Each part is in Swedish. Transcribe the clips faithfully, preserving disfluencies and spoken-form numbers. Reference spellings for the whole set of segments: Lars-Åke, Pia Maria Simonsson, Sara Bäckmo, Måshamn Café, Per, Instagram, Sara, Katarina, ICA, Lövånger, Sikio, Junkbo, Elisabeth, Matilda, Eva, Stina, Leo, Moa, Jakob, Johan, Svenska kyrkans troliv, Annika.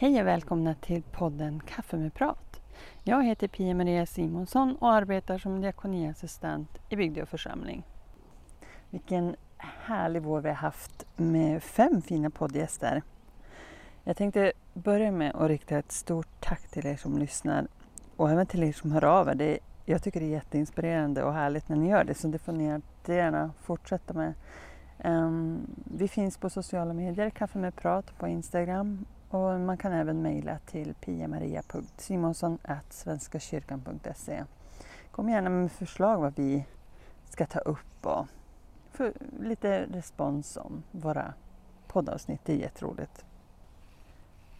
Hej och välkomna till podden Kaffe med prat. Jag heter Pia Maria Simonsson och arbetar som diakoniassistent i bygd och församling. Vilken härlig vår vi har haft med fem fina poddgäster. Jag tänkte börja med att rikta ett stort tack till er som lyssnar och även till er som hör av er. Jag tycker det är jätteinspirerande och härligt när ni gör det, så det får ni gärna fortsätta med. Um, vi finns på sociala medier, Kaffe med prat på Instagram, och man kan även mejla till piamaria punkt simonsson snabel-a svenskakyrkan punkt se. Kom gärna med förslag vad vi ska ta upp och för lite respons om våra poddavsnitt. Det är jätteroligt.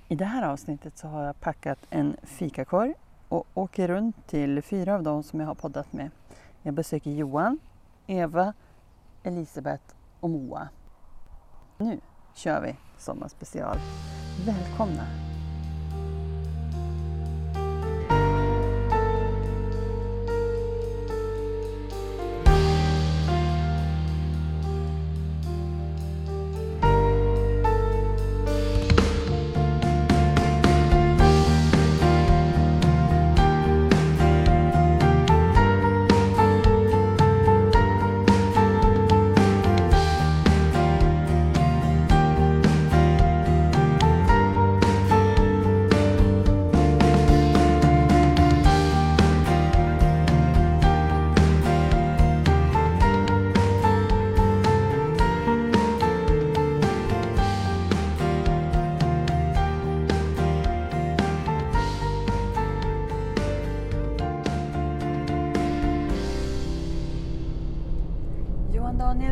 I det här avsnittet så har jag packat en fikakorg och åker runt till fyra av dem som jag har poddat med. Jag besöker Johan, Eva, Elisabeth och Moa. Nu kör vi sommarspecial. Välkomna!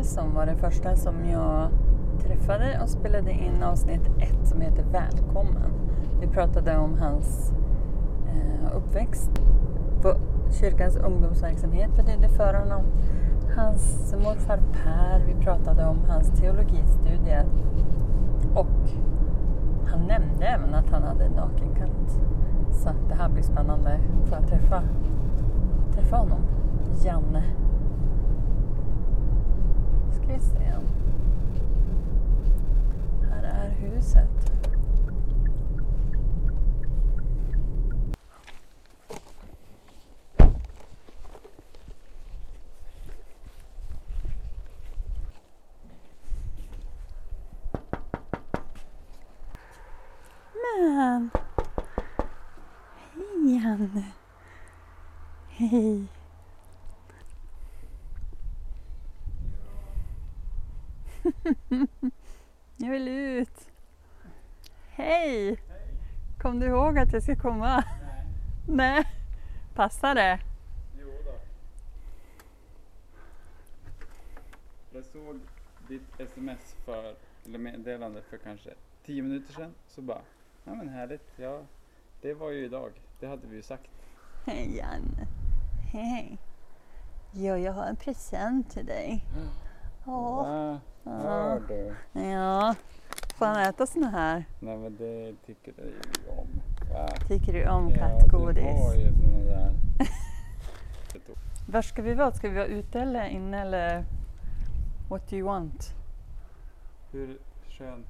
Som var den första som jag träffade och spelade in avsnitt ett som heter Välkommen. Vi pratade om hans eh, uppväxt, vad kyrkans ungdomsverksamhet betydde för honom, hans morfar Per, vi pratade om hans teologistudier, och han nämnde även att han hade nakenkant. Så det här blir spännande för att träffa, träffa honom, Janne. Ska vi se. Här är huset. Men. Hej Janne. Hej. Jag vill ut. Hej. Hej! Kom du ihåg att jag ska komma? Nej. Nej. Passar det? Jo då. Jag såg ditt sms för, eller meddelande för kanske tio minuter sedan. Så bara, ja men härligt. Ja, det var ju idag. Det hade vi ju sagt. Hej Janne. Hej. Jo, jag har en present till dig. Mm. Åh. Ja, du. Ja, får han äta såna här? Nej, men det tycker du ju om. Va? Tycker du om kattgodis? Ja, det var ju såna där. Var ska vi vara? Ska vi vara ute eller inne eller? What do you want? Hur skönt.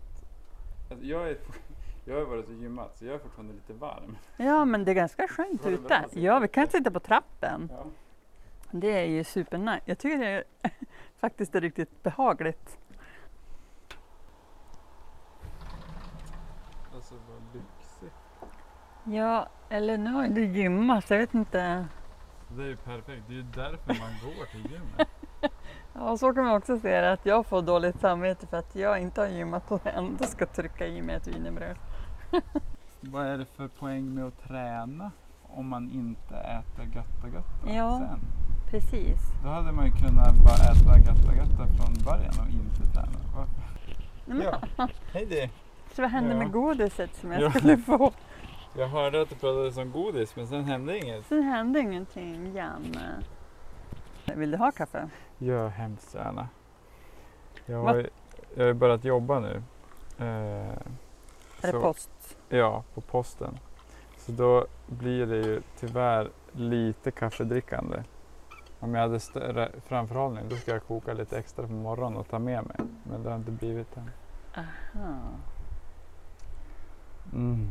Alltså, jag, är, jag har varit så gymmad så jag är fortfarande lite varm. Ja, men det är ganska skönt ute. Ja, vi kan sitta på trappen. Ja. Det är ju supernice. Jag tycker det är faktiskt är riktigt behagligt. Alltså vad lyxigt. Ja, eller nu har ju det gymmat, jag vet inte. Det är ju perfekt, det är ju därför man går till gymmet. Ja, så kan man också se det, att jag får dåligt samvete för att jag inte har gymmat och ändå ska trycka i mig ett wienerbröd. Vad är det för poäng med att träna om man inte äter götta götta ja. Sen? Precis. Då hade man ju kunnat bara äta gatta gatta från början och inte träna. Ja, hej det. Så vad hände ja. Med godiset som jag ja. Skulle få? Jag hörde att du pratade om godis, men sen hände inget. Sen hände ingenting, Janne. Vill du ha kaffe? Ja, hemskt gärna. Jag har ju, jag har ju börjat jobba nu. Eh, Är så, det post? Ja, på posten. Så då blir det ju tyvärr lite kaffedrickande. Om jag hade större framförhållning då ska jag koka lite extra på morgonen och ta med mig. Men det har inte blivit än. Aha. Mm.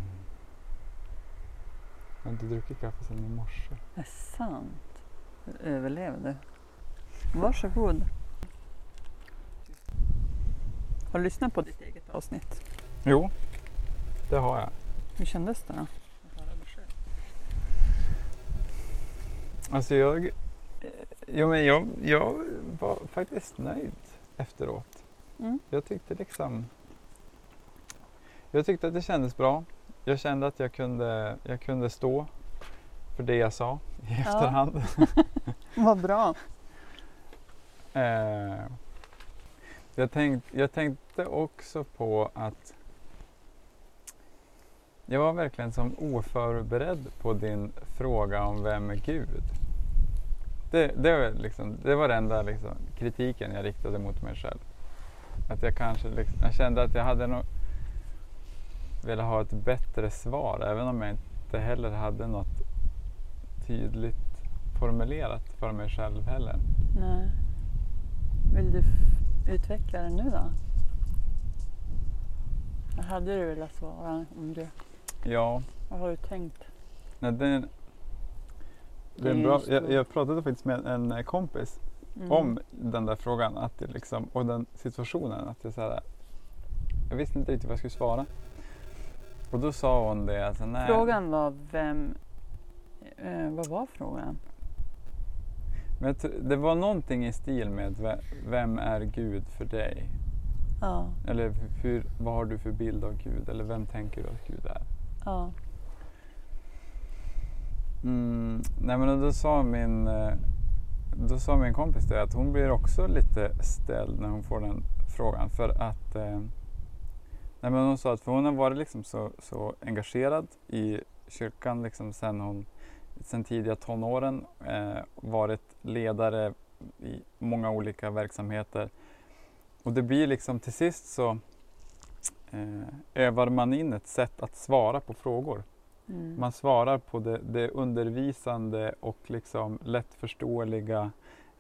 Jag har inte druckit kaffe sedan i morse. Det är sant. Du överlevde. Varsågod. Har du lyssnat på ditt eget avsnitt? Jo, det har jag. Hur kändes det då? Alltså jag, jo men jag, jag var faktiskt nöjd efteråt. Mm. Jag tyckte liksom, jag tyckte att det kändes bra. Jag kände att jag kunde, jag kunde stå för det jag sa i ja. efterhand. Vad bra. eh, jag, tänkt, jag tänkte också på att jag var verkligen som oförberedd på din fråga om vem är Gud. Det, det, var, liksom, det var den där liksom kritiken jag riktade mot mig själv. Att jag kanske liksom, jag kände att jag hade nog velat ha ett bättre svar, även om jag inte heller hade något tydligt formulerat för mig själv heller. Nej. Vill du f- utveckla det nu då? Vad hade du velat svara om det? Ja. Vad har du tänkt? Nej, det är en, det är en bra, jag, jag pratade faktiskt med en kompis mm. om den där frågan att det liksom, och den situationen. Att det så här, jag visste inte riktigt vad jag skulle svara. Och då sa hon det. Alltså, nej. Frågan var vem... Eh, vad var frågan? Men det var någonting i stil med vem är Gud för dig? Ja. Eller hur, vad har du för bild av Gud? Eller vem tänker du att Gud är? Ja. Mm, nej men då sa min då sa min kompis det att hon blir också lite ställd när hon får den frågan. För att eh, nej men hon sa att för hon har varit liksom så, så engagerad i kyrkan liksom sen hon sen tidiga tonåren eh, varit ledare i många olika verksamheter. Och det blir liksom till sist så eh, övar man in ett sätt att svara på frågor. Mm. Man svarar på det, det undervisande och liksom lättförståeliga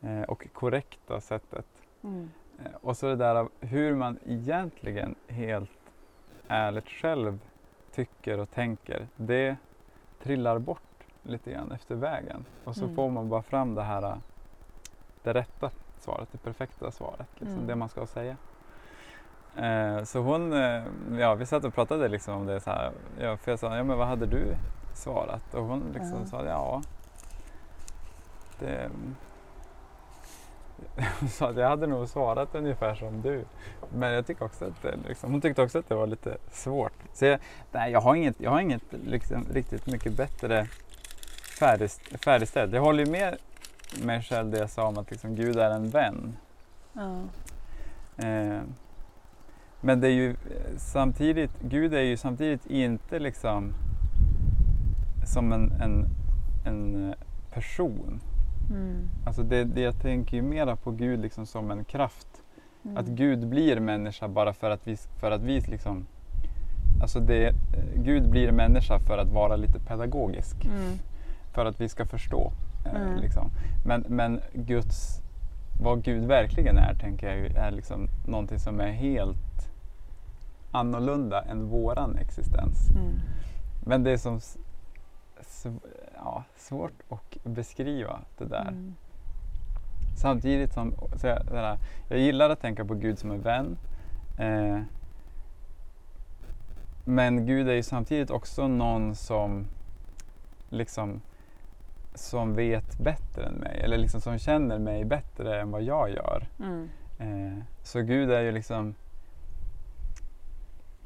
eh, och korrekta sättet. Mm. Eh, och så det där av hur man egentligen helt ärligt själv tycker och tänker. Det trillar bort lite grann efter vägen. Och så mm. får man bara fram det här det rätta. Svaret, det perfekta svaret, liksom, mm. det man ska säga. Eh, så hon, eh, ja vi satt och pratade liksom om det så här, ja, för jag sa, ja men vad hade du svarat? Och hon liksom mm. sa, ja, det, hon sa att jag hade nog svarat ungefär som du. Men jag tyckte också att det, liksom, hon tyckte också att det var lite svårt. Så jag, nej, jag har inget, jag har inget liksom, riktigt mycket bättre färdigst, färdigställt. Jag håller ju med mig själv det jag sa om att liksom, Gud är en vän. Ja. Eh, men det är ju samtidigt, Gud är ju samtidigt inte liksom som en, en, en person. Mm. Alltså det, det, jag tänker ju mera på Gud liksom som en kraft. Mm. Att Gud blir människa bara för att vi, för att vi liksom, alltså det, Gud blir människa för att vara lite pedagogisk. Mm. För att vi ska förstå. Mm. Liksom. Men, men Guds, vad Gud verkligen är tänker jag är liksom någonting som är helt annorlunda än våran existens. Mm. Men det är som sv- ja, svårt att beskriva det där. Mm. Samtidigt som så jag, så där, jag gillar att tänka på Gud som en vän. Eh, men Gud är ju samtidigt också någon som liksom som vet bättre än mig eller liksom som känner mig bättre än vad jag gör. Mm. Eh, så Gud är ju liksom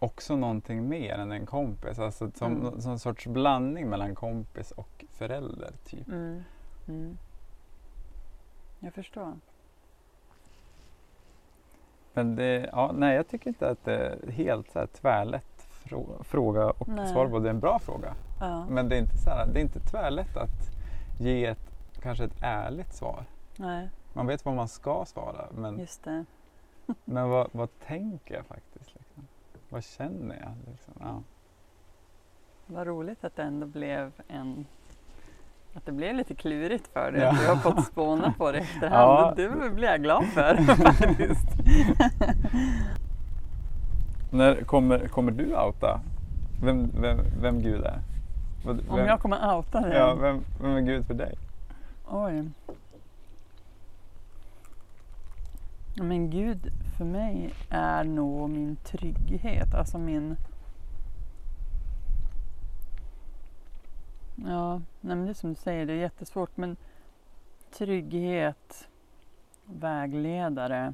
också någonting mer än en kompis. Alltså som mm. en sorts blandning mellan kompis och förälder typ. Mm. Mm. Jag förstår. Men det, ja, nej jag tycker inte att det är helt så här tvärlätt frå- fråga och nej. Svar på det är en bra fråga. Ja. Men det är inte så här, det är inte tvärlätt att ge ett, kanske ett ärligt svar. Nej. Man vet vad man ska svara. Men, just det. men vad, vad tänker jag faktiskt? Liksom? Vad känner jag? Liksom? Ja. Vad roligt att det ändå blev en... Att det blev lite klurigt för dig. Ja. Att du har fått spåna på det efterhand. Ja. Det blir jag glad för faktiskt. När kommer, kommer du outa? Vem, vem, vem Gud är? Vad, Om vem, jag kommer outa dig. Ja, vem, vem är Gud för dig? Oj. Men Gud för mig är nog min trygghet. Alltså min... Ja, nej men det är som du säger, det är jättesvårt. Men trygghet, vägledare.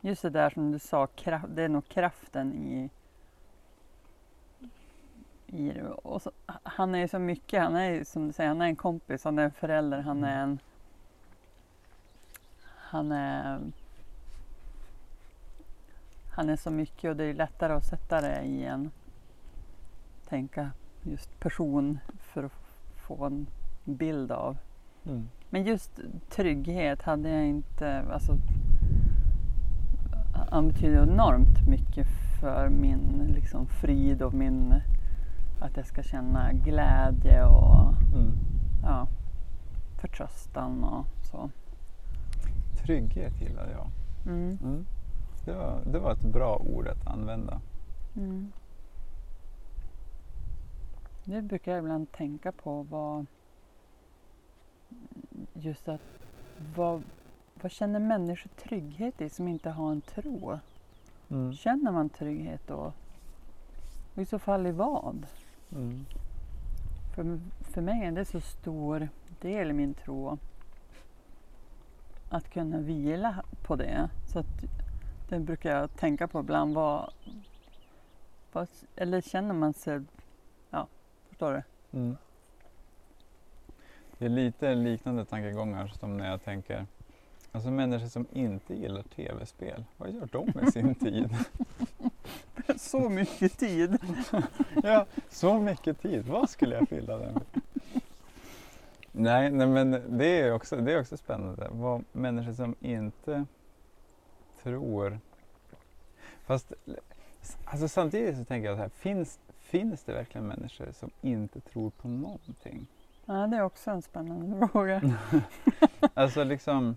Just det där som du sa, det är nog kraften i... i och så, han är ju så mycket, han är ju som du säger, han är en kompis, han är en förälder, han är en... Han är, han är så mycket och det är lättare att sätta det i en, tänka just person för att få en bild av. Mm. Men just trygghet hade jag inte, alltså han betyder enormt mycket för min liksom frid och min, att jag ska känna glädje och mm. ja, förtröstan och så. Trygghet gillar jag. Mm. Mm. Det var, det var ett bra ord att använda. Mm. Nu brukar jag ibland tänka på vad just att vad, vad känner människor trygghet i som inte har en tro? Mm. Känner man trygghet då? Och i så fall i vad? Mm. För, för mig är det så stor del i min tro. Att kunna vila på det. Så att det brukar jag tänka på ibland. Vad, vad, eller känner man sig... Ja, förstår du? Mm. Det är lite liknande tankegångar som när jag tänker... Alltså människor som inte gillar tv-spel. Vad gör de med sin tid? Så mycket tid. Ja, så mycket tid. Vad skulle jag fylla den med? Nej, nej, men det är också, det är också spännande. Vad människor som inte tror. Fast alltså samtidigt så tänker jag så här, finns, finns det verkligen människor som inte tror på någonting? Ja, det är också en spännande fråga. Alltså liksom.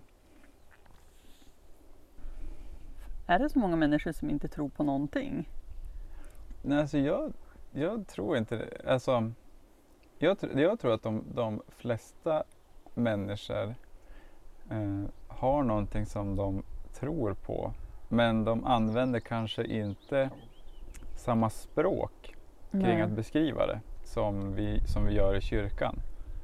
Är det så många människor som inte tror på någonting? Nej, alltså jag, jag tror inte det. Alltså. Jag, tr- jag tror att de, de flesta människor eh, har någonting som de tror på. Men de använder kanske inte samma språk kring Nej. Att beskriva det som vi, som vi gör i kyrkan.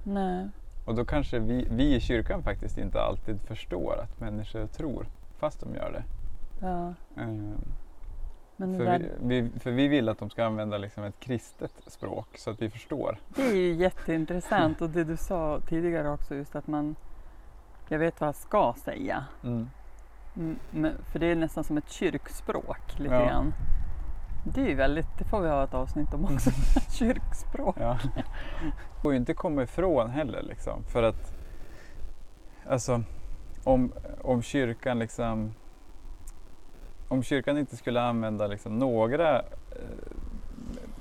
Nej. Och då kanske vi, vi i kyrkan faktiskt inte alltid förstår att människor tror fast de gör det. Ja. Eh, Men för, där... vi, vi, för vi vill att de ska använda liksom ett kristet språk så att vi förstår. Det är ju jätteintressant och det du sa tidigare också just att man, jag vet vad jag ska säga. Mm. Mm, för det är nästan som ett kyrkspråk lite ja. Grann. Det är ju väldigt, det får vi ha ett avsnitt om också, kyrkspråk. Ja. Och inte komma ifrån heller liksom för att, alltså om, om kyrkan liksom... Om kyrkan inte skulle använda liksom några eh,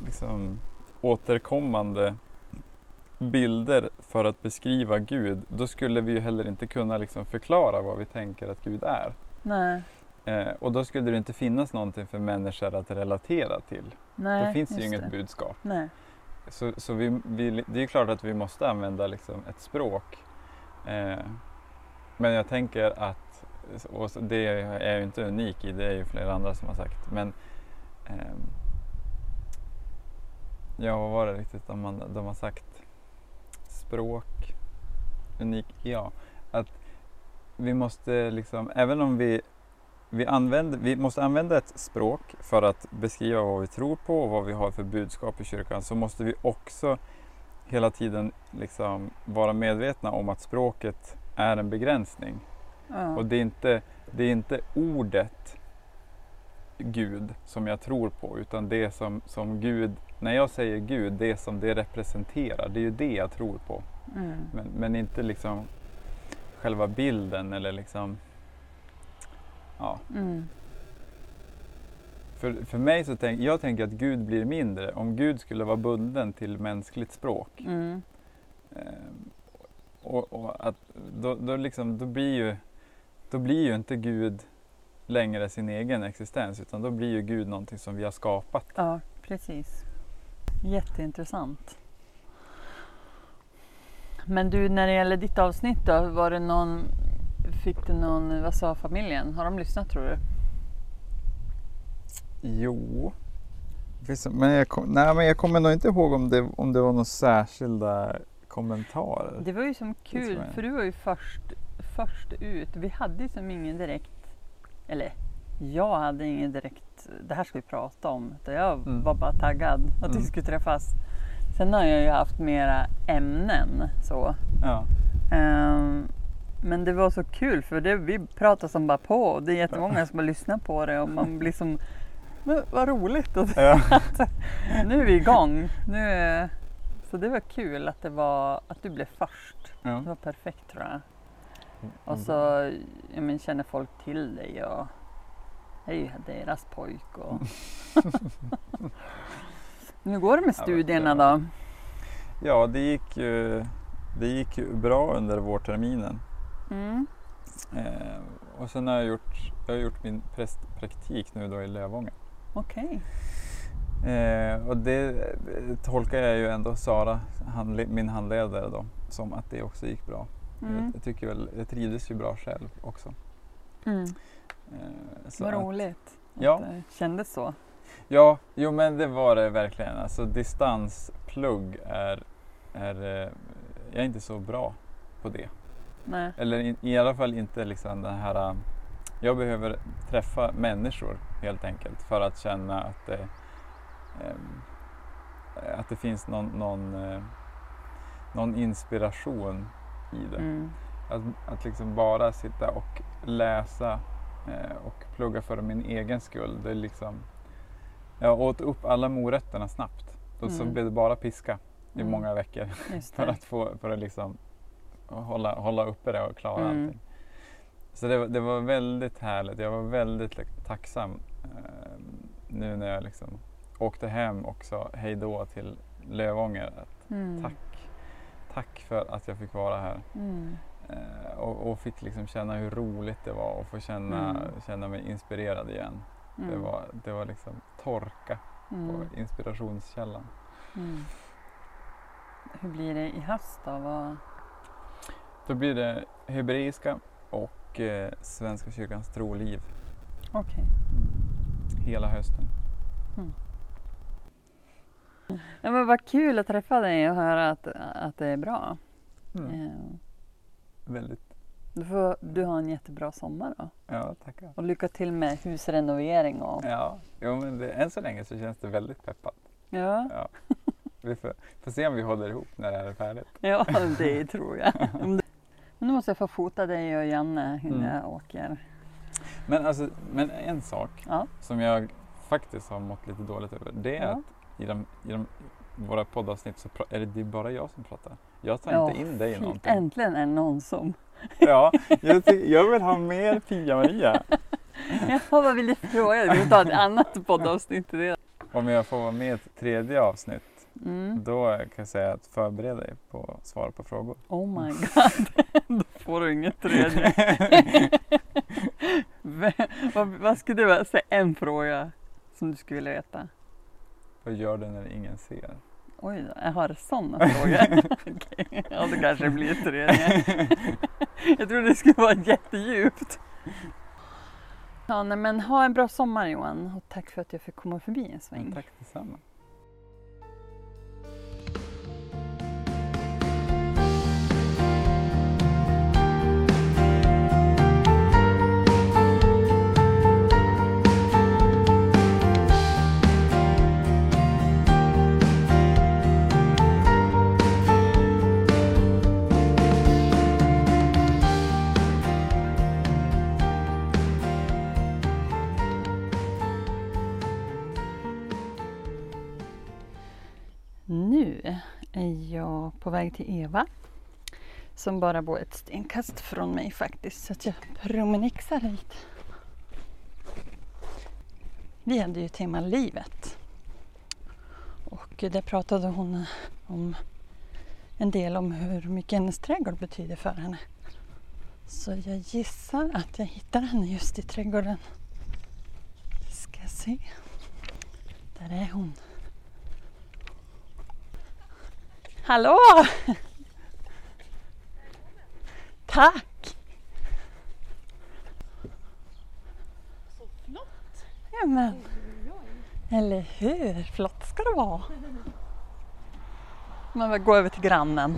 liksom återkommande bilder för att beskriva Gud, då skulle vi ju heller inte kunna liksom förklara vad vi tänker att Gud är. Nej. Eh, och då skulle det inte finnas någonting för människor att relatera till. Nej, då finns det ju inget det. budskap. Nej. Så, så vi, vi, det är ju klart att vi måste använda liksom ett språk. Eh, men jag tänker att och det är ju inte unik i, det är ju flera andra som har sagt. Men eh, ja, vad var det riktigt de, man, de har sagt? Språk, unik, ja. Att vi måste liksom, även om vi, vi, använder, vi måste använda ett språk för att beskriva vad vi tror på och vad vi har för budskap i kyrkan, så måste vi också hela tiden liksom vara medvetna om att språket är en begränsning. Ja. Och det är, inte, det är inte ordet Gud som jag tror på, utan det som, som Gud, när jag säger Gud, det som det representerar, det är ju det jag tror på. Mm. Men, men inte liksom själva bilden eller liksom, ja. Mm. För, för mig så tänker jag tänker att Gud blir mindre om Gud skulle vara bunden till mänskligt språk. Mm. Ehm, och, och att då, då liksom, då blir ju Då blir ju inte Gud längre sin egen existens, utan då blir ju Gud någonting som vi har skapat. Ja, precis. Jätteintressant. Men du, när det gäller ditt avsnitt då, var det någon, fick du någon, vad sa familjen? Har de lyssnat, tror du? Jo. Men jag, kom, nej, men jag kommer nog inte ihåg om det, om det var några särskilda kommentarer. Det var ju som kul, för du var ju först, först ut. Vi hade ju som ingen direkt, eller jag hade ingen direkt, det här ska vi prata om. Jag mm. var bara taggad att mm. vi skulle träffas. Sen har jag ju haft mera ämnen så. Ja. Um, men det var så kul, för det, vi pratar som bara på, och det är jättemånga som har lyssnat på det och man blir som, vad roligt att, ja. att nu är vi igång. Nu, så det var kul att, det var, att du blev först. Ja. Det var perfekt, tror jag. Och så jag men, känner folk till dig och det är ju deras pojk. Och nu går det med studierna då? Ja, det gick ju, det gick ju bra under vårterminen. Mm. Eh, och sen har jag gjort, jag har gjort min prästpraktik nu då i Lövånger. Okej. Okay. Eh, och det tolkar jag ju ändå Sara, handle, min handledare då, som att det också gick bra. Mm. Jag, jag tycker väl, jag trivdes ju bra själv också. Mm. Eh, så vad roligt att, ja. att det kändes så. Ja, jo men det var det verkligen. Alltså distansplugg är, är, jag är inte så bra på det. Nej. Eller i, i alla fall inte liksom den här, jag behöver träffa människor helt enkelt för att känna att det, eh, att det finns någon, någon, eh, någon inspiration i det. Mm. Att, att liksom bara sitta och läsa eh, och plugga för min egen skull, det är liksom, jag åt upp alla morötterna snabbt. Då mm. så blev det bara piska i mm. många veckor för att få för att liksom hålla, hålla uppe det och klara mm. allting. Så det, det var väldigt härligt. Jag var väldigt tacksam eh, nu när jag liksom åkte hem och sa hej då till Lövånger. Att mm. tack, tack för att jag fick vara här. Mm. Eh, och, och fick liksom känna hur roligt det var och få känna, mm. känna mig inspirerad igen. Mm. Det var, det var liksom torka mm. på inspirationskällan. Mm. Hur blir det i höst då? Vad... Då blir det hebreiska och eh, Svenska kyrkans troliv. Okej. Okay. Mm. Hela hösten. Mm. Ja, men vad kul att träffa dig och höra att, att det är bra. Mm. Mm. Väldigt. Du får, du har en jättebra sommar då. Ja, tackar. Och lycka till med husrenovering och... Ja, jo, men det, än så länge så känns det väldigt peppat. Ja. ja. Vi får, får se om vi håller ihop när det här är färdigt. Ja, det tror jag. Men nu måste jag få fota dig och Janne innan mm. jag åker. Men, alltså, men en sak ja. som jag faktiskt har mått lite dåligt över, det är ja. att i, de, i de, våra poddavsnitt så pra, är det, det är bara jag som pratar. Jag tar ja, inte in dig i någonting. Äntligen är någon som... Ja, jag, tyck, jag vill ha mer Pia Maria. Jag vad vill du fråga? Vi vill ta ett annat poddavsnitt till det. Om jag får vara med i ett tredje avsnitt, mm. då kan jag säga att förbered dig på svar på frågor. Oh my god, då får du inget tredje. vad, vad skulle du säga, en fråga som du skulle vilja veta? Vad gör du när ingen ser? Oj, jag har sådana frågor. Okej. Ja, det kanske blir tredje. Jag tror det skulle vara jättedjupt. Ja, nej, men ha en bra sommar, Johan. Och tack för att jag fick komma förbi en sväng. Tack detsamma. På väg till Eva som bara bor ett stenkast från mig faktiskt, så att jag promenixar hit. Vi hade ju tema livet och där pratade hon om en del om hur mycket hennes trädgård betyder för henne. Så jag gissar att jag hittar henne just i trädgården. Ska se. Där är hon. Hallå! Tack! Så flott! Jamen. Eller hur? Flott ska det vara. Man vill gå över till grannen.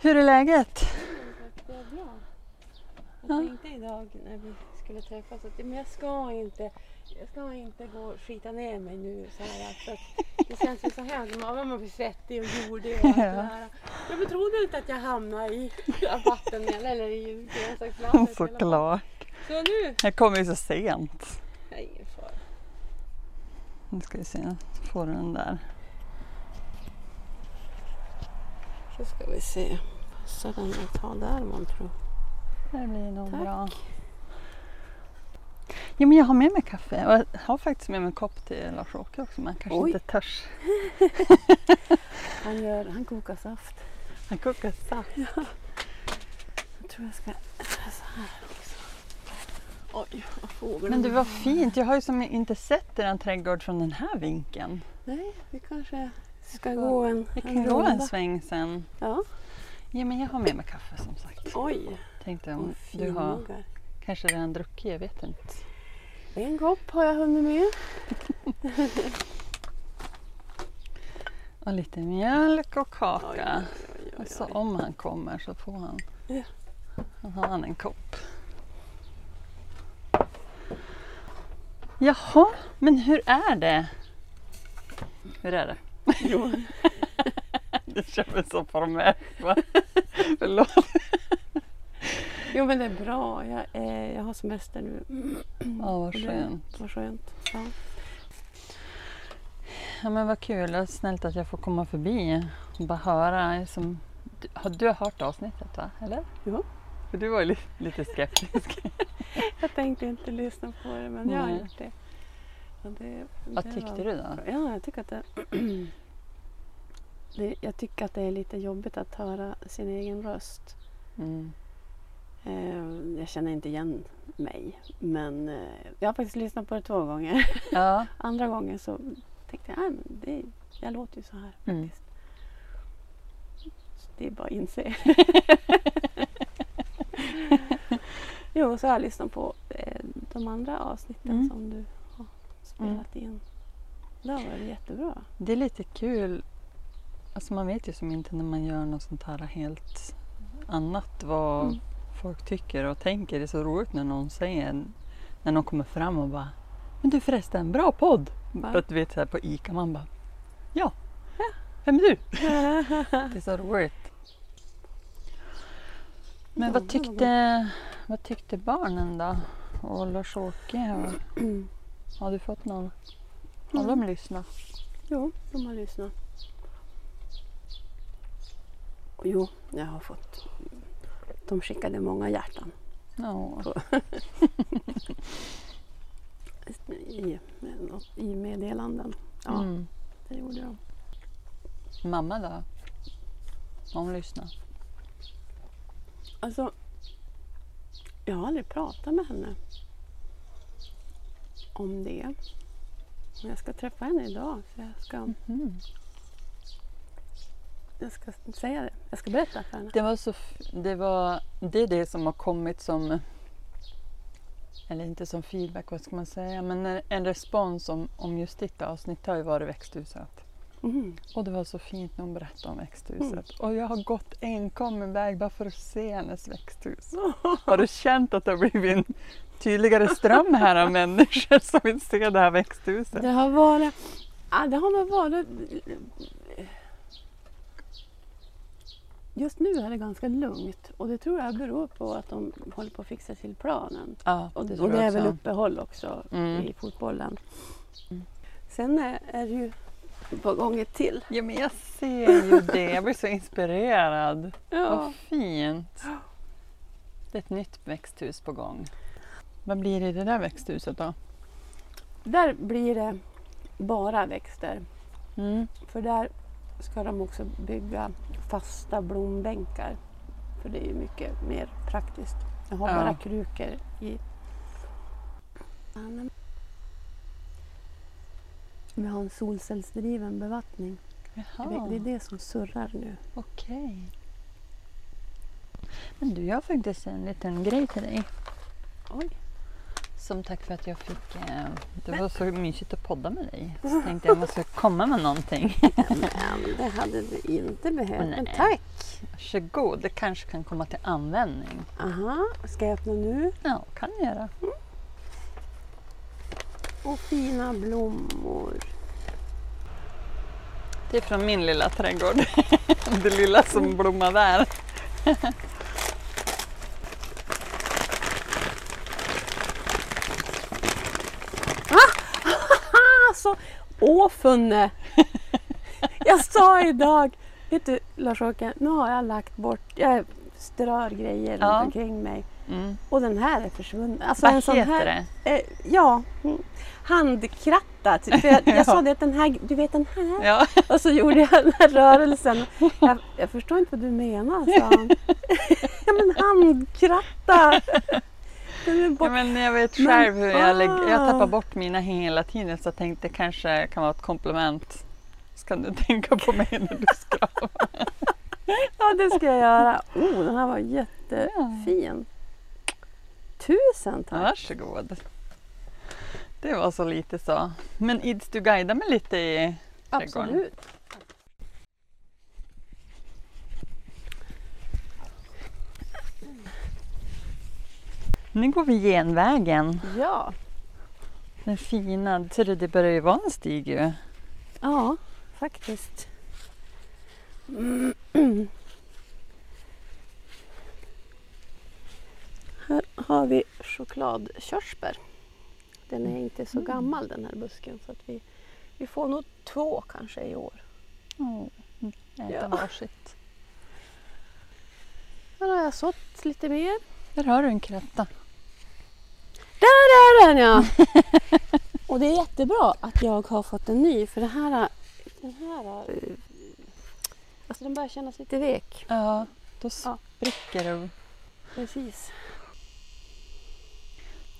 Hur är läget? Det är bra. Jag tänkte idag när vi skulle träffas att men jag ska inte, jag ska inte gå och skita ner mig nu så här. För att det känns ju så här när man var svettig och jordig och allt det här. Jag betrodde inte att jag hamnade i vatten eller i grönsakslaset. Såklart. Så nu. Jag kommer ju så sent. Nej, för. Nu ska vi se, får du den där. Så ska vi se. Så den jag tar där man tror. Det blir nog bra. Ja, men jag har med mig kaffe och jag har faktiskt med mig en kopp till Lars-Åke också, men han kanske Oj. inte törs. han, gör, han kokar saft. Han kokar saft. Ja. Jag tror jag ska göra så här också. Oj, vad fåglar. Men det var fint. Jag har ju som inte sett den trädgård från den här vinkeln. Nej, vi kanske ska gå en, vi kan en gå en sväng sen. Ja. Ja, men jag har med mig kaffe som sagt. Oj. Tänkte om du har kanske redan druckit, jag vet inte. En kopp har jag hunnit med. Och lite mjölk och kaka. Oj, oj, oj, oj, oj. Och så om han kommer så får han, ja. han har han en kopp. Jaha, men hur är det? Hur är det? Jo. Det känns så formellt, va? Förlåt. Jo, men det är bra. Jag, eh, jag har semester nu. Ja, vad skönt. Vad skönt. Ja. Ja, men vad kul och snällt att jag får komma förbi och bara höra. Som, du, har, du har hört avsnittet, va? Eller? Jo. För du var ju lite, lite skeptisk. Jag tänkte inte lyssna på det, men jag har gjort det. Och det, det vad tyckte var... du då? Ja, jag tycker att det... det... Jag tycker att det är lite jobbigt att höra sin egen röst. Mm. Jag känner inte igen mig, men jag har faktiskt lyssnat på det två gånger. Ja. Andra gången så tänkte jag, nej, men det, jag låter ju så här faktiskt. Mm. Så det är bara att inse. Jo, så har jag lyssnat på de andra avsnitten mm. som du har spelat mm. in. Det var det jättebra. Det är lite kul, alltså man vet ju som inte när man gör något sånt här helt annat vad... Mm. Folk tycker och tänker, det är så roligt när någon säger, när någon kommer fram och bara, men du förresten, en bra podd. För att du vet så här på ICA, man bara, ja, ja. Vem är du? Det är så roligt. Men ja, vad, tyckte, vad tyckte barnen då? Och Lars-Åke, och, har du fått någon? Har mm. de lyssnat? Jo, de har lyssnat. Och jo, jag har fått... De skickade många hjärtan. Ja. I, I meddelanden. Ja, mm. det gjorde de. Mamma då? Hon lyssnar. Alltså, jag har aldrig pratat med henne om det. Men jag ska träffa henne idag. Så jag ska... Mm-hmm. Jag ska säga det. Jag ska berätta för henne. Det var så det var det är det som har kommit som eller inte som feedback, vad ska man säga, men en respons om, om just ditt avsnitt har ju varit växthuset. Mm. Och det var så fint när hon berättade om växthuset. Mm. Och jag har gått enkom en väg bara för att se hennes växthus. Har du känt att det har blivit en tydligare ström här av människor som vill se det här växthuset? Det har varit ja, det har nog varit just nu är det ganska lugnt och det tror jag beror på att de håller på att fixa till planen. Ja, det och det också. Är väl uppehåll också mm. i fotbollen. Mm. Sen är, är det ju på gånger till. Ja, men jag ser ju det. Jag blir så inspirerad. Ja. Vad fint. Det är ett nytt växthus på gång. Vad blir det i det där växthuset då? Där blir det bara växter. Mm. För där ska de också bygga fasta blombänkar. För det är ju mycket mer praktiskt. Jag har ja. bara krukor i. Vi har en solcellsdriven bevattning. Jaha. Det är det som surrar nu. Okej. Men du, jag har faktiskt en liten grej till dig. Oj. Som tack för att jag fick... Eh, det var så mysigt att podda med dig. Så tänkte jag att jag måste komma med någonting. Men det hade du inte behövt. Men tack! Varsågod, det kanske kan komma till användning. Aha, ska jag öppna nu? Ja, kan jag göra. Mm. Och fina blommor. Det är från min lilla trädgård. Det lilla som blommar där. Så åfunne. Jag sa idag, vet du Lars-Åke, nu har jag lagt bort, jag strör grejer ja. runt omkring mig. Mm. Och den här är försvunnen. Alltså, vad en sån heter här, det? Eh, ja, handkratta. Typ. Jag, jag ja. sa det att den här, du vet den här. Ja. Och så gjorde jag den här rörelsen. Jag, jag förstår inte vad du menar, sa han. Ja, men handkratta. Ja, men jag vet själv men, hur jag, lägger, jag tappar bort mina hela tiden, så jag tänkte det kanske kan vara ett komplement. Ska du tänka på mig när du skravar? Ja, det ska jag göra. Oh, den här var jättefin. Tusen tack. Varsågod. Det var så lite så. Men Ids, du guidar mig lite i trädgården. Absolut. Nu går vi genvägen. Ja. Den fina, ser du, det börjar ju vara en stig ju. Ja, faktiskt. Mm. Här har vi chokladkörsbär. Den är inte så gammal den här busken, så att vi, vi får nog två kanske i år. Mm. Äta varsitt. Här har jag sått lite mer. Där har du en kratta. Där är den, ja! Och det är jättebra att jag har fått en ny, för det här, den här, alltså den börjar kännas lite vek. Ja, då spricker ja. det. Precis.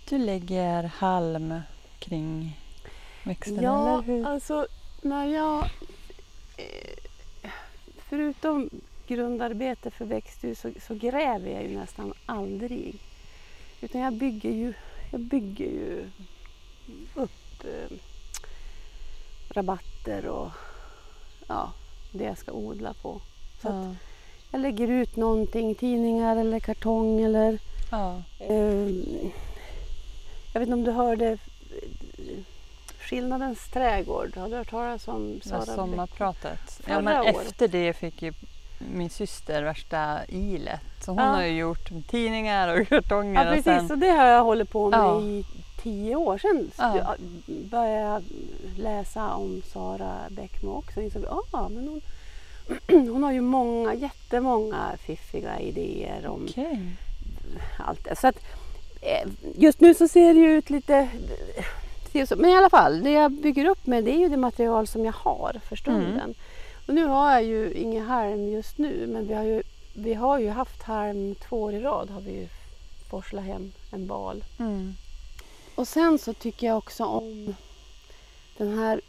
Du lägger halm kring växten, ja, eller hur? Ja, alltså när jag, förutom grundarbete för växthus, så, så gräver jag ju nästan aldrig. Utan jag bygger ju, jag bygger ju upp eh, rabatter och ja, det jag ska odla på. Så ja. att jag lägger ut någonting, tidningar eller kartong eller... Ja. Eh, jag vet inte om du hörde Skillnadens trädgård. Har du hört talas om Sara Bäckmo? Sommarpratet. Ja, men efter det fick ju min syster värsta ilet. Så hon ja. har ju gjort tidningar och kartonger. Ja, precis. Och, sen... och det har jag hållit på med ja. i tio år sedan. Ja. Började jag läsa om Sara Bäckmo också. Så insåg, ah, men hon, hon har ju många, jättemånga fiffiga idéer om okay. allt det. Så att just nu så ser det ju ut lite... Men i alla fall, det jag bygger upp med, det är ju det material som jag har för stunden. Mm. Och nu har jag ju ingen halm just nu, men vi har ju, vi har ju haft halm två år i rad, har vi ju forslat hem en bal. Mm. Och sen så tycker jag också om den här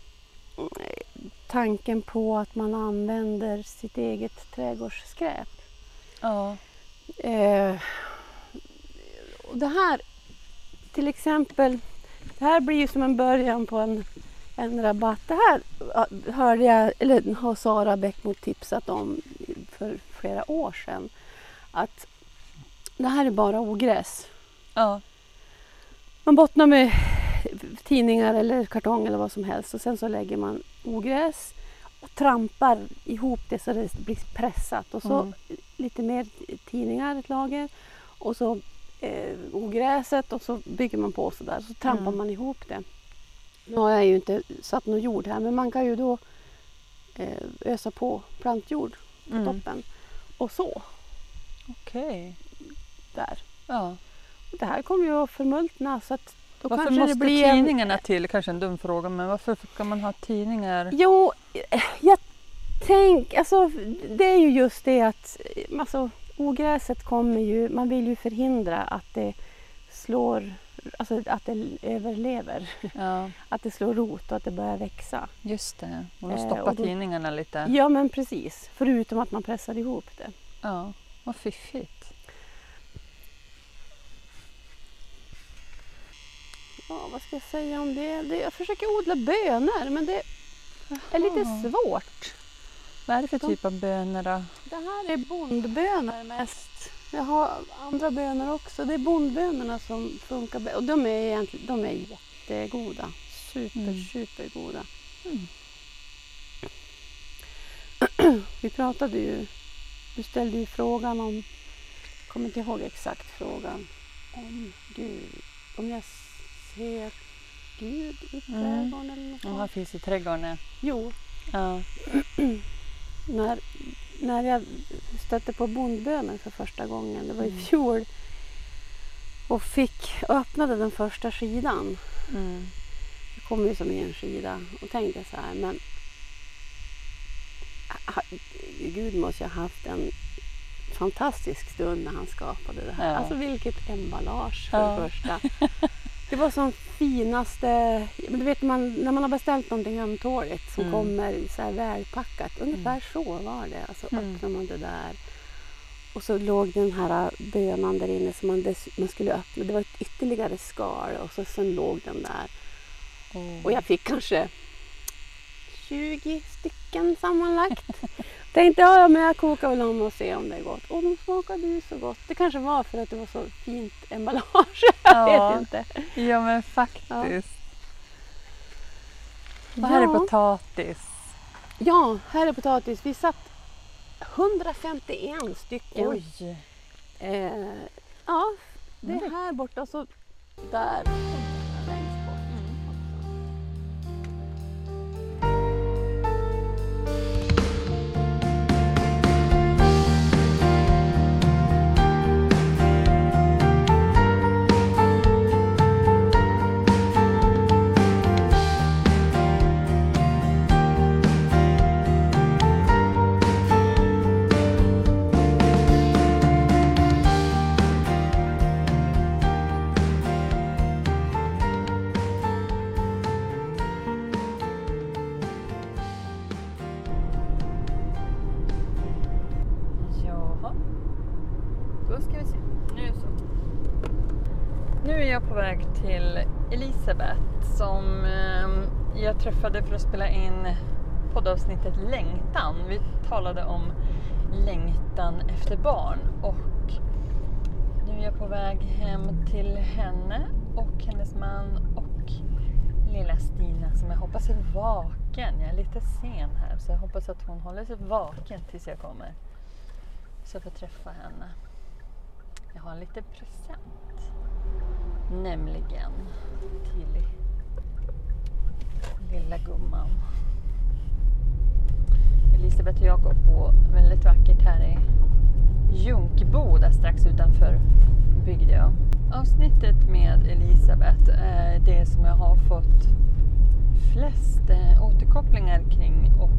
tanken på att man använder sitt eget trädgårdsskräp. Ja. Eh, och det här, till exempel, det här blir ju som en början på en... en rabatt. Det här hörde jag, eller har Sara Bäckmo tipsat om för flera år sedan. Att det här är bara ogräs. Ja. Man bottnar med tidningar eller kartong eller vad som helst. Och sen så lägger man ogräs och trampar ihop det så det blir pressat. Och så mm. lite mer tidningar, ett lager. Och så eh, ogräset, och så bygger man på sådär. Så trampar mm. man ihop det. Nu har jag ju inte satt någon jord här, men man kan ju då eh, ösa på plantjord på mm. toppen och så. Okej. Okay. Där. Ja. Det här kommer ju att förmultna, så att då varför kanske måste det bli tidningarna en... till? Kanske en dum fråga, men varför kan man ha tidningar? Jo, jag tänker, alltså det är ju just det att alltså, ogräset kommer ju, man vill ju förhindra att det slår alltså att det överlever. Ja. Att det slår rot och att det börjar växa. Just det, och då stoppar eh, och då, tidningarna lite. Ja men precis, förutom att man pressar ihop det. Ja, vad fiffigt. Ja, vad ska jag säga om det? det? Jag försöker odla bönor men det Jaha. är lite svårt. Vad är det för De, typ av bönor då? Det här är bondbönor mest. Jag har andra bönor också. Det är bondbönorna som funkar. Och de är egentligen de är jättegoda. Super, mm. supergoda. Mm. Vi pratade ju, du ställde ju frågan om, jag kommer inte ihåg exakt frågan, om Gud, om jag ser Gud i trädgården mm. eller något. Ja, han finns i trädgården. Jo. Ja. När, när jag stötte på bondbönen för första gången, det var i fjol, och fick, öppnade den första skidan. Mm. Jag kom ju som i en skida och tänkte så här, men Gud måste ju ha haft en fantastisk stund när han skapade det här. Ja. Alltså vilket emballage för ja. det första. Det var som finaste, men du vet man, när man har beställt någonting ömtåligt som mm. kommer så här välpackat, ungefär mm. så var det. Alltså mm. öppnade man det där och så låg den här bönan där inne som man, dess, man skulle öppna. Det var ett ytterligare skal och så sen låg den där. Mm. Och jag fick kanske tjugo stycken sammanlagt. Tänkte ja, men jag kokar väl om och ser om det är gott. Och de smakade ju så gott. Det kanske var för att det var så fint emballage. Jag ja. vet inte. Ja men faktiskt. Ja. Och här ja. är potatis. Ja, här är potatis. Vi satt hundrafemtioen stycken. Oj. Eh, ja, det är här borta så där. Till Elisabeth som eh, jag träffade för att spela in poddavsnittet Längtan. Vi talade om längtan efter barn och nu är jag på väg hem till henne och hennes man och lilla Stina som jag hoppas är vaken. Jag är lite sen här så jag hoppas att hon håller sig vaken tills jag kommer så jag får träffa henne. Jag har en liten present. Nämligen till lilla gumman. Elisabeth och Jakob bor väldigt vackert här i Junkbo, där strax utanför Bygdö. Avsnittet med Elisabeth är det som jag har fått flest återkopplingar kring och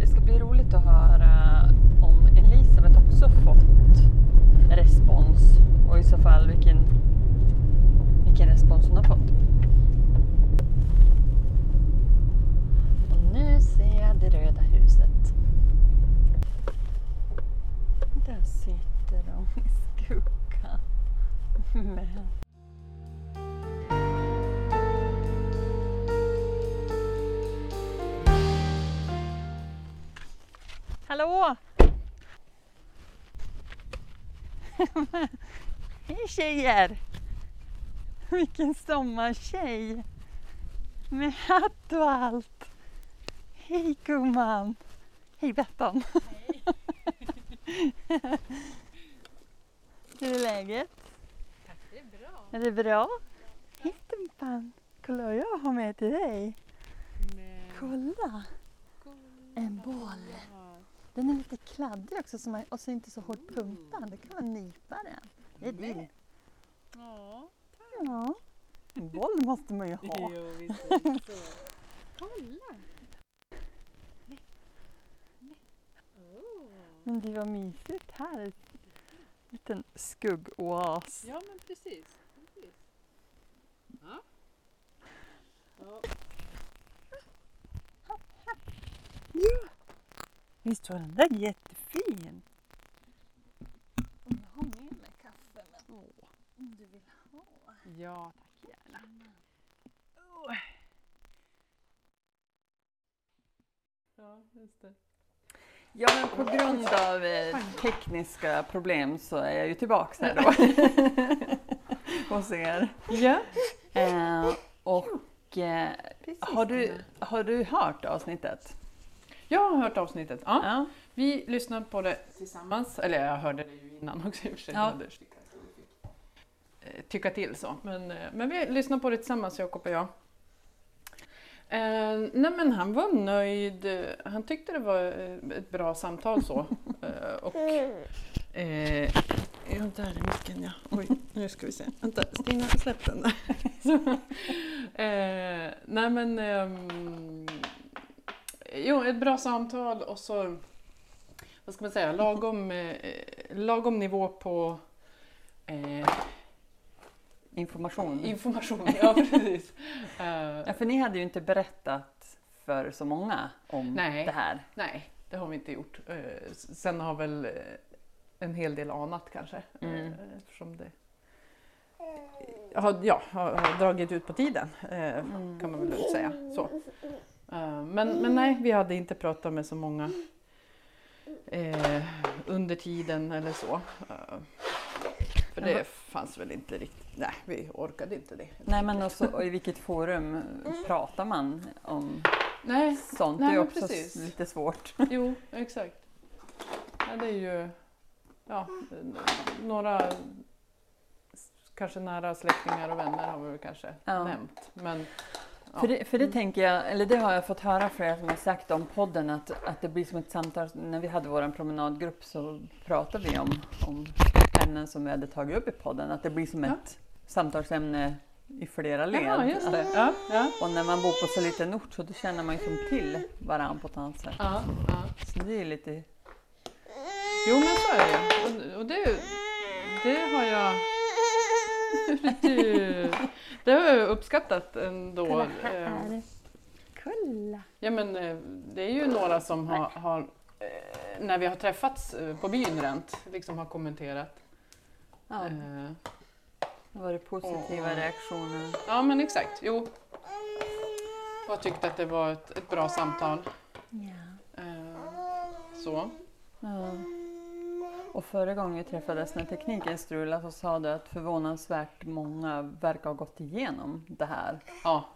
det ska bli roligt att höra om Elisabeth också fått respons och i så fall vilken vilken respons hon har fått. Och nu ser jag det röda huset. Där sitter de i skuggan. Men. Hallå! Hej tjejer! Vilken sommartjej! Med hatt och allt! Hej gumman! Hej Bettan! Hej! Hur är läget? Tack, det är bra! Är det bra? Hittempan! Kolla vad jag har med till dig! Nej. Kolla! En boll! Den är lite kladdig också som är, och så inte så hårt pumpad. Det kan man nypa den. Det är din. Ja, tack. Ja. En boll måste man ju ha. Jo, visst. Kolla. Men det var mysigt här. En liten skuggoas. Ja, men precis. precis. Ja. Visst var den där jättefin? Om jag har med mig kaffe, men åh, om du vill ha. Ja, tack gärna. Oh. Ja, just det. Ja, men på grund av eh, tekniska problem så är jag ju tillbaka här då. Hos er. Ja. Eh, och eh, har, du, har du hört avsnittet? Jag har hört avsnittet, ja. ja. Vi lyssnade på det tillsammans. Eller jag hörde det ju innan också i och för sig. Ja. Tycka till så. Men, men vi lyssnade på det tillsammans, Jakob och jag. Eh, nej men han var nöjd, han tyckte det var ett bra samtal så. eh, och, eh, ja, där är micken, ja. Oj, nu ska vi se. Vänta, Stina, släpp den där. eh, nej men, eh, jo, ett bra samtal och så, vad ska man säga, lagom, eh, lagom nivå på... Eh, Information. Information, ja precis. uh, ja, för ni hade ju inte berättat för så många om nej, det här. Nej, det har vi inte gjort. Uh, sen har väl en hel del anat kanske. Mm. Uh, eftersom det har, ja, har, har dragit ut på tiden, uh, mm. kan man väl lugnt säga. Så. Uh, men, men nej, vi hade inte pratat med så många uh, under tiden eller så. Uh, För det fanns väl inte riktigt, nej vi orkade inte det. Nej men också, och i vilket forum pratar man om nej, sånt? Nej, det är också precis. Lite svårt. Jo, exakt. Ja, det är ju ja, några kanske nära släktingar och vänner har vi kanske ja. nämnt. Men, ja. För det, för det tänker jag, eller det har jag fått höra från er som har sagt om podden att, att det blir som ett samtal, när vi hade vår promenadgrupp så pratade vi om, om ämnen som vi hade tagit upp i podden, att det blir som ja. ett samtalsämne i flera led. Ja, just det. Alltså, ja, ja. Och när man bor på så liten ort så då känner man liksom till varandra på ett annat sätt. Ja, ja. Så det är lite... Jo, men så är det. Och, och det, det har jag... det har jag uppskattat ändå. Kolla här. Kolla. Ja, men det är ju några som har, har när vi har träffats på byn rent, liksom har kommenterat. Ja. Eh. Var det positiva oh. reaktioner? Ja, men exakt. Jo. Jag tyckte att det var ett, ett bra samtal. Ja. Eh, så. Ja. Och förra gången vi träffades när tekniken strulade så sa du att förvånansvärt många verkar ha gått igenom det här. Ja,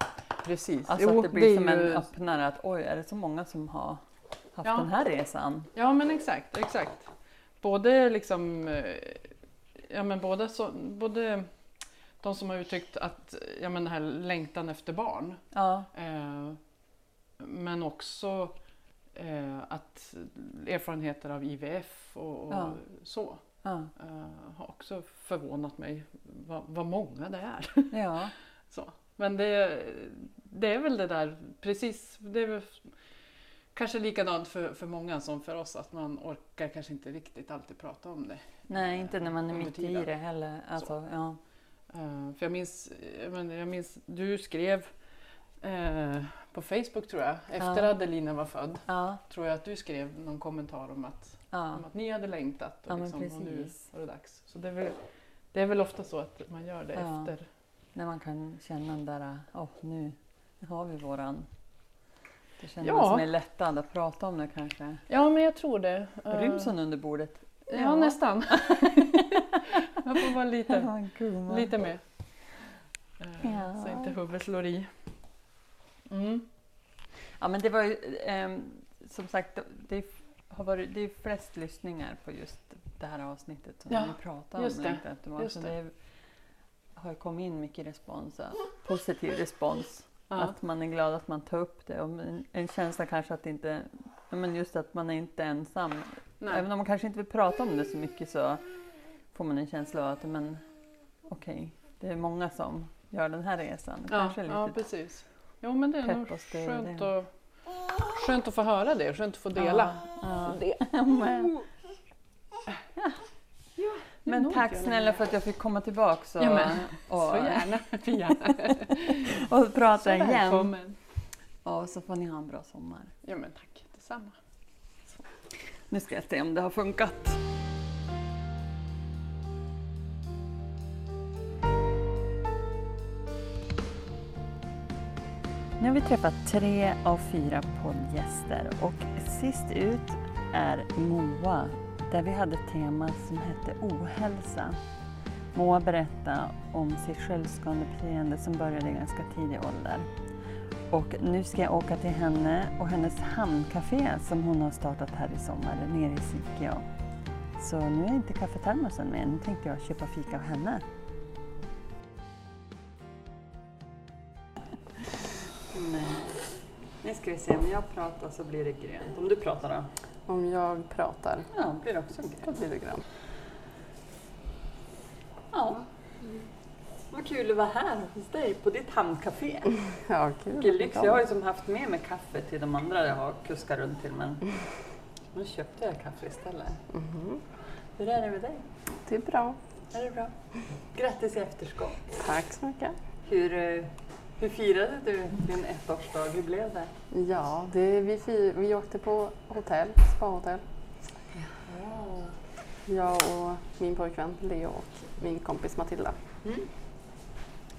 precis. Alltså jo, att det blir det som en ju... öppnare att oj, är det så många som har haft ja. den här resan? Ja, men exakt, exakt. Både liksom... Ja, men både, så, både de som har uttryckt att ja, men den här längtan efter barn. Ja. Eh, men också eh, att erfarenheter av I V F och, och ja. så ja. Eh, har också förvånat mig vad, vad många det är. Ja. så. Men det, det är väl det där precis... Det är väl, kanske likadant för, för många som för oss att man orkar kanske inte riktigt alltid prata om det. Nej, inte när man är mitt i det heller. Alltså, ja. uh, för jag minns, jag minns, du skrev uh, på Facebook tror jag, efter ja. Adelina var född, ja. tror jag att du skrev någon kommentar om att, ja. om att ni hade längtat och, ja, liksom, och nu var det dags. Så det är väl, det är väl ofta så att man gör det ja. efter. När man kan känna den där, oh, nu har vi våran. Det känns ja. som är lättare att prata om det kanske. Ja, men jag tror det. Ryms hon under bordet? Ja, ja nästan. jag får vara lite, ja, lite med. Ja. Så inte huvudet slår i. Mm. Ja, men det var ju, eh, som sagt, det har varit det är flest lyssningar på just det här avsnittet som ja, vi pratar om. Just det. Efteråt, just så det. det har kommit in mycket respons, positiv respons. Ja. Att man är glad att man tar upp det och en känsla kanske att inte, men just att man är inte ensam. Nej. Även om man kanske inte vill prata om det så mycket så får man en känsla av att men okej, okay, det är många som gör den här resan. Ja, kanske lite ja precis. Jo men det är nog skönt, och, skönt att få höra det, skönt att få dela. Ja, ja. Det. men. Ja, men tack snälla för att jag fick komma tillbaka. Så, ja, men, och, så gärna, Pia. Och prata så igen. Välkommen. Och så får ni ha en bra sommar. Ja, men tack. Detsamma. Så. Nu ska jag se om det har funkat. Nu har vi träffat tre av fyra poddgäster och sist ut är Moa, där vi hade ett tema som hette ohälsa. Moa berättade om sitt självskadande beteende som började i ganska tidig ålder. Och nu ska jag åka till henne och hennes hamncafé som hon har startat här i sommar nere i Sikio. Så nu är inte kaffetermosen med, nu tänkte jag köpa fika av henne. Nu ska vi se, om jag pratar så blir det grönt. Om du pratar då? Om jag pratar? Ja, blir det också grönt. Då blir det grönt. Ja. Mm. Vad kul att vara här hos dig på ditt hamncafé. Ja, kul. Vilken lyx. Jag har ju som haft med mig kaffe till de andra jag har kuskat runt till, men mm. nu köpte jag kaffe istället. Mm. Hur är det med dig? Det är bra. Är det bra? Grattis i efterskott. Tack så mycket. Hur... Hur firade du din ettårsdag? Hur blev det? Ja, det, vi, fir, vi åkte på hotell, spa-hotell. Wow. Jag och min pojkvän Leo och min kompis Matilda. Mm.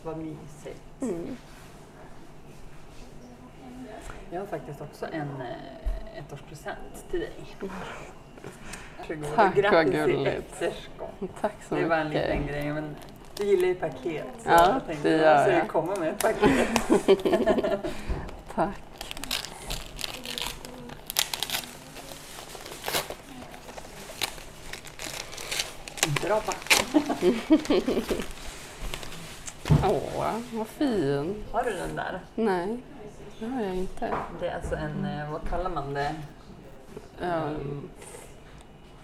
Vad mysigt. Mm. Jag har faktiskt också en ettårspresent till dig. Varsågod. Tack, vad gulligt. Tack så mycket. Det var en liten grej, men... Du gillar ju paket, så ja, jag tänkte det jag. Så jag kommer med ett paket. Tack. Bra pack. Åh, vad fin. Har du den där? Nej, det har jag inte. Det är alltså en, vad kallar man det? Um.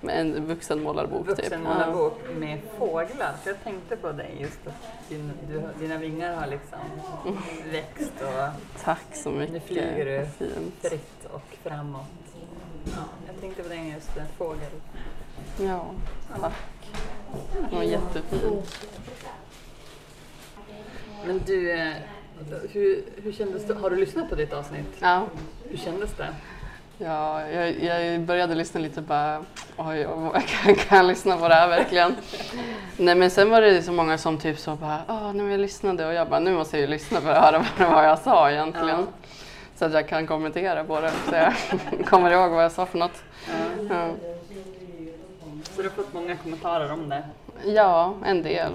Med en vuxenmålarbok. Vuxenmålarbok typ. Med fåglar. Så jag tänkte på dig just att din, du, dina vingar har liksom växt. Och tack så mycket. Nu flyger du fint. Fritt och framåt. Ja, jag tänkte på dig just en fågel. Ja, tack. Den var jättefin. Men du, hur, hur kändes det? Har du lyssnat på ditt avsnitt? Ja. Hur kändes det? Ja, jag, jag började lyssna lite bara, oj, jag kan, kan jag lyssna på det här verkligen. Nej, men sen var det så många som typ så bara, åh, nu jag lyssnade och jag bara, nu måste jag ju lyssna för att höra vad jag sa egentligen. Ja. Så att jag kan kommentera på det, så jag kommer ihåg vad jag sa för något. Ja. Ja. Så du har fått många kommentarer om det? Ja, en del.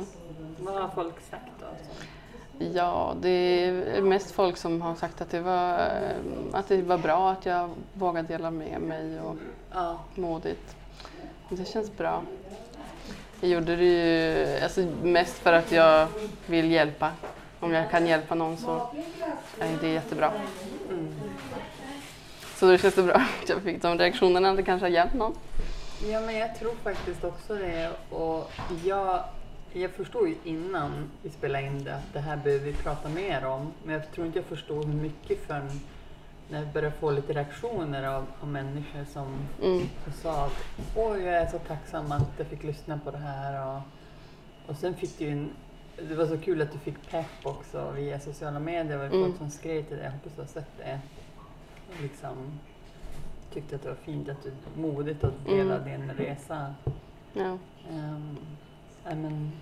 Vad har folk sagt då? Ja, det är mest folk som har sagt att det var, att det var bra att jag vågade dela med mig och ja. Modigt. Det känns bra. Jag gjorde det ju alltså, mest för att jag vill hjälpa. Om jag kan hjälpa någon så är det jättebra. Mm. Så det känns det bra att jag fick de reaktionerna, det kanske har hjälpt någon. Ja, men jag tror faktiskt också det. Och jag... Jag förstod ju innan vi spelade in det att det här behöver vi prata mer om. Men jag tror inte jag förstod hur mycket förrän när jag började få lite reaktioner av, av människor som, mm. som sa att oj, jag är så tacksam att jag fick lyssna på det här. Och, och sen fick du ju en, det var så kul att du fick pepp också via sociala medier. Det var mm. folk som skrev till det. Jag hoppas du har sett det. Jag liksom, tyckte att det var fint, att du modigt att dela mm. din resa. Ja. Um, Men,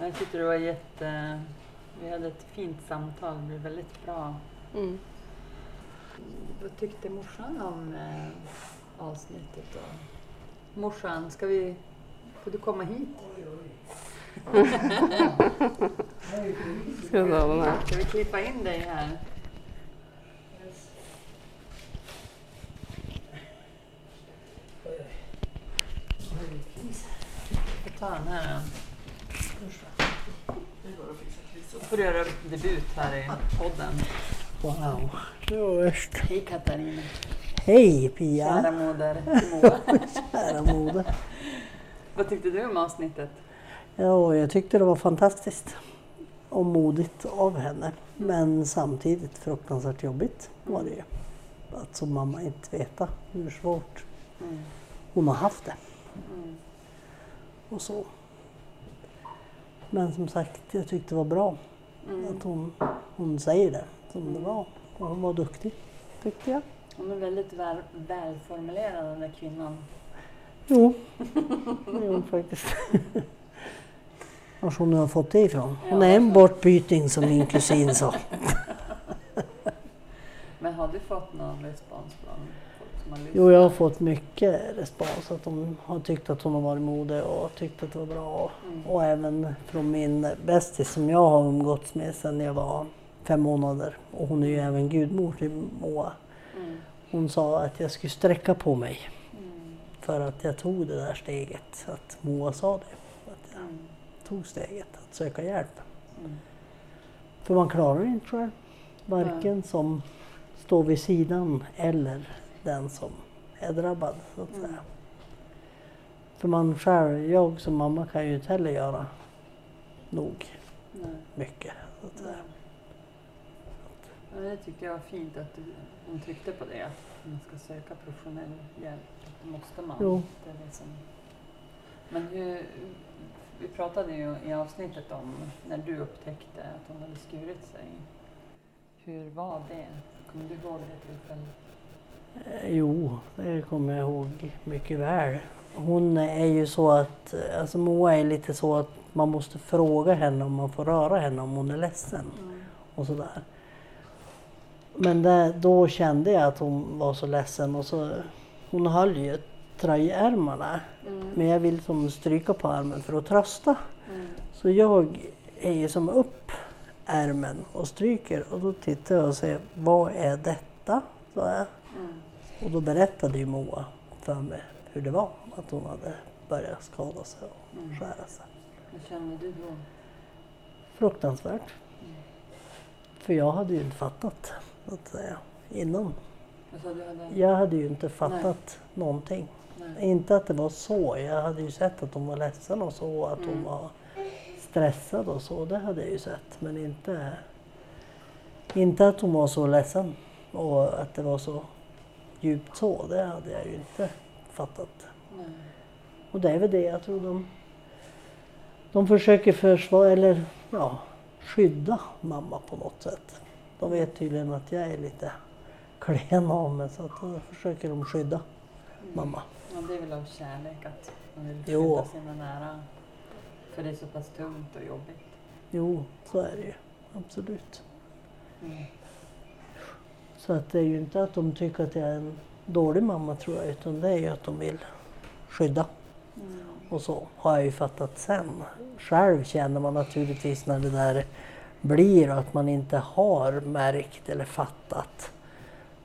jag tyckte det var jätte... Vi hade ett fint samtal, det blev väldigt bra. Mm. Vad tyckte morsan om eh, avsnittet då? Morsan, ska vi... Får du komma hit? ska, ska vi klippa in dig här? Fan här. Så får du göra debut här i podden. Wow. Det var värst. Hej Katarina. Hej Pia. Kära moder. Kära moder. Vad tyckte du om avsnittet? Ja, jag tyckte det var fantastiskt. Och modigt av henne. Men samtidigt fruktansvärt jobbigt var det ju. Att som mamma inte veta hur svårt hon har haft det. Mm. och så. Men som sagt, jag tyckte det var bra mm. att hon, hon säger det som mm. det var. Och hon var duktig, tyckte jag. Hon är väldigt väl, välformulerad, den där kvinnan. Jo, det är hon faktiskt. Vars hon har fått det ifrån. Hon är ja, en bortbyting, som min kusin sa. Men har du fått någon respons bland folk som har lyssnat? Jo, jag har fått mycket respons. Att de har tyckt att hon har varit modig och tyckt att det var bra. Mm. Och även från min bästis som jag har umgåtts med sedan jag var fem månader. Och hon är ju även gudmor till Moa. Mm. Hon sa att jag skulle sträcka på mig. Mm. För att jag tog det där steget. Att Moa sa det. Att jag mm. tog steget att söka hjälp. Mm. För man klarar inte själv. Varken mm. som... står vid sidan eller den som är drabbad, så att säga. Mm. För man själv, jag som mamma kan ju inte heller göra nog Nej. mycket, så att säga. Ja, det tyckte jag var fint att du, hon tryckte på det, att man ska söka professionell hjälp, måste man. Jo. Det är liksom. Men hur, vi pratade ju i avsnittet om när du upptäckte att hon hade skurit sig. Hur var det? Kommer du ihåg det tillfället? Jo, det kommer jag ihåg mycket väl. Hon är ju så att, alltså Moa är lite så att man måste fråga henne om man får röra henne, om hon är ledsen mm. och sådär. Men där, då kände jag att hon var så ledsen och så, hon höll ju tröjärmarna. Mm. Men jag ville som stryka på armen för att trösta. Mm. Så jag är ju som upp ärmen och stryker, och då tittar jag och säger, vad är detta? Så jag. Mm. Och då berättade ju Moa för mig hur det var, att hon hade börjat skada sig och mm. skära sig. Hur kände du då? Fruktansvärt. Mm. För jag hade ju inte fattat, så att säga, innan. Så du hade... Jag hade ju inte fattat Nej. någonting. Nej. Inte att det var så, jag hade ju sett att hon var ledsen och så, att mm. hon var stressad och så, det hade jag ju sett, men inte, inte att hon var så ledsen och att det var så djupt så, det hade jag ju inte fattat. Nej. Och det är väl det jag tror de, de försöker försvara eller ja, skydda mamma på något sätt. De vet tydligen att jag är lite klen av mig, så att då försöker de skydda mm. mamma. Ja, det är väl av kärlek att de vill skydda jo. sina nära. För det är så pass tungt och jobbigt. Jo, så är det ju. Absolut. Mm. Så att det är ju inte att de tycker att jag är en dålig mamma, tror jag, utan det är ju att de vill skydda. Mm. Och så har jag ju fattat sen. Själv känner man naturligtvis när det där blir och att man inte har märkt eller fattat.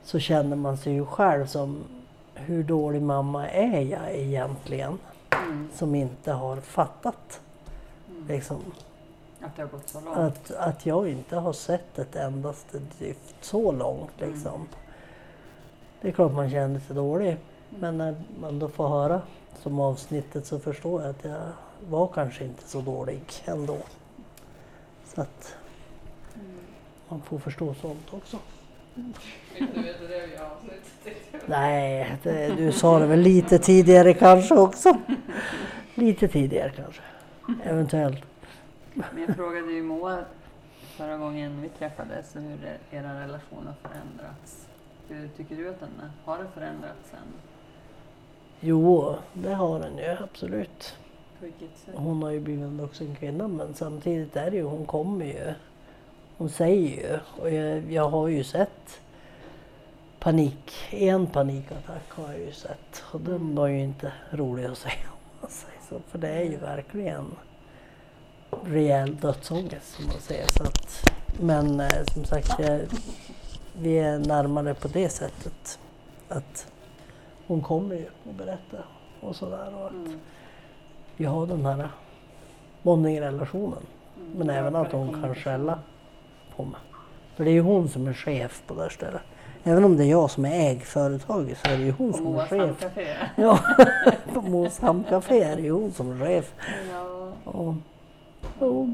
Så känner man sig ju själv som, hur dålig mamma är jag egentligen? Mm. Som inte har fattat. Mm. Liksom, att det har gått så långt. Att, att jag inte har sett ett endaste dyft så långt. Liksom. Mm. Det är klart man känner sig dålig. Mm. Men när man då får höra som avsnittet så förstår jag att jag var kanske inte så dålig ändå. Så att mm. man får förstå sånt också. Inte vet det i avsnittet. Nej, det, du sa det väl lite tidigare kanske också. Lite tidigare kanske, eventuellt. Men jag frågade ju Moa förra gången vi träffades hur era relation har förändrats. Hur tycker du att den har, har den förändrats sen? Jo, det har den ju, absolut. På vilket sätt? Hon har ju blivit en vuxen kvinna, men samtidigt är det ju, hon kommer ju. Hon säger ju, och jag, jag har ju sett panik, en panikattack har jag ju sett. Och den var ju inte rolig att säga om man säger så. För det är ju verkligen rejäl dödsångest som man säger. Så att, men eh, som sagt, jag, vi är närmare på det sättet. Att hon kommer ju och berättar och sådär. Och att vi har den här bondingrelationen. Men även att hon kan skälla på mig. För det är ju hon som är chef på det här stället. Även om det är jag som är ägföretaget så är det ju hon på som är chef. Café. Ja, på Måshamn Café är det ju hon som är chef. Ja. Och, och.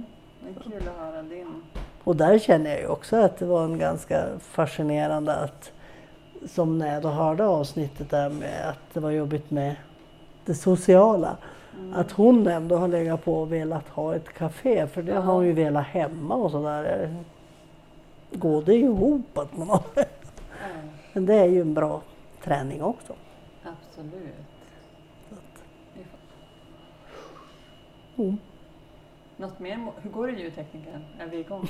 Det är kul att höra din. Och där känner jag ju också att det var en ganska fascinerande att, som när jag då hörde avsnittet där med att det var jobbigt med det sociala. Mm. Att hon ändå har legat på och velat ha ett café, för det ja. har hon ju velat hemma och sådär. Går det ihop att man har det? Mm. Men det är ju en bra träning också. Absolut. Så att. Mm. Något mer? Hur går det ljudtekniken? Är vi igång?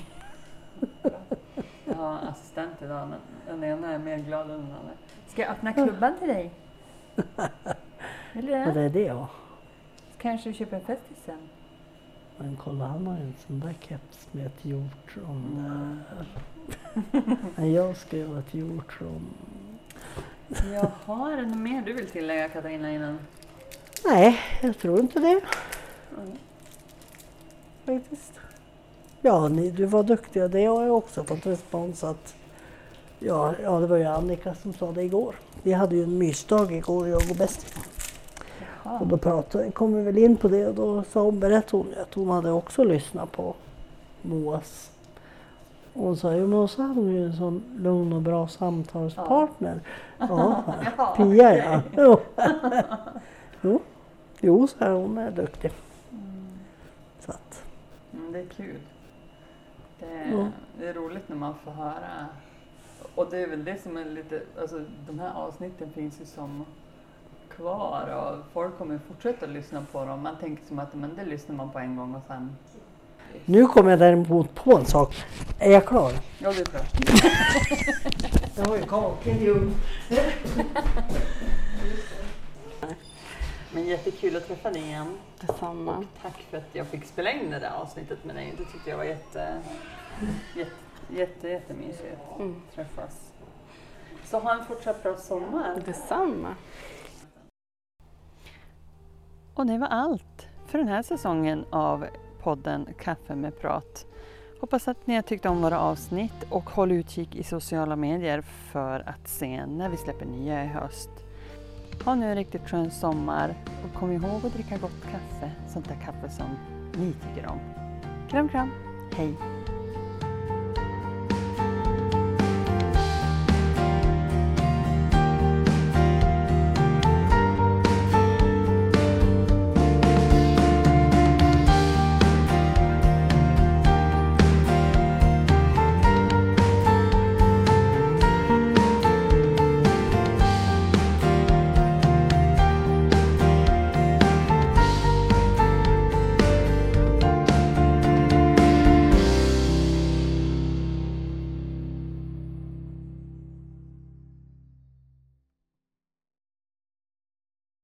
Jag har en assistent idag, men den ena är mer glad än den andra. Ska jag öppna klubban till dig? Vill du det? Ja, det är det, ja. Kanske du köper en festis sen. Men kolla, han har en sån där keps med ett hjortron där. Men jag ska göra ett hjortron. Jaha, är det något mer du vill tillägga, Katarina, innan? Nej, jag tror inte det. Mm. Faktiskt. Ja, ni, du var duktig, det har jag också fått respons att, ja, ja, det var ju Annika som sa det igår. Vi hade ju en mysdag igår, jag och bäst. Jaha. Och då pratade, kom vi väl in på det och då sa hon, berättade hon att hon hade också lyssnat på Moas. Och hon sa, jo men så hade hon ju en sån lugn och bra samtalspartner. Ja, ja Pia ja. Jo. jo. jo, så här, hon är duktig. Mm. Så att. Mm, det är kul. Det är, ja. det är roligt när man får höra. Och det är väl det som är lite, alltså de här avsnitten finns ju som kvar och folk kommer fortsätta lyssna på dem. Man tänker som att men det lyssnar man på en gång och sen. Nu kommer jag däremot på en sak. Är jag klar? Ja, det är klar. Det var ju kaken ju. Men jättekul att träffa dig igen. Detsamma. Och tack för att jag fick spela in det där avsnittet med dig. Det tyckte jag var jätte, jätte, jätte, jättemysigt att mm. träffas. Så ha en fortsatt bra sommar. Detsamma. Och det var allt för den här säsongen av podden Kaffe med prat. Hoppas att ni har tyckt om våra avsnitt och håll utkik i sociala medier för att se när vi släpper nya i höst. Ha nu en riktigt skön sommar och kom ihåg att dricka gott kaffe, sånt där kaffe som ni tycker om. Kram kram, hej!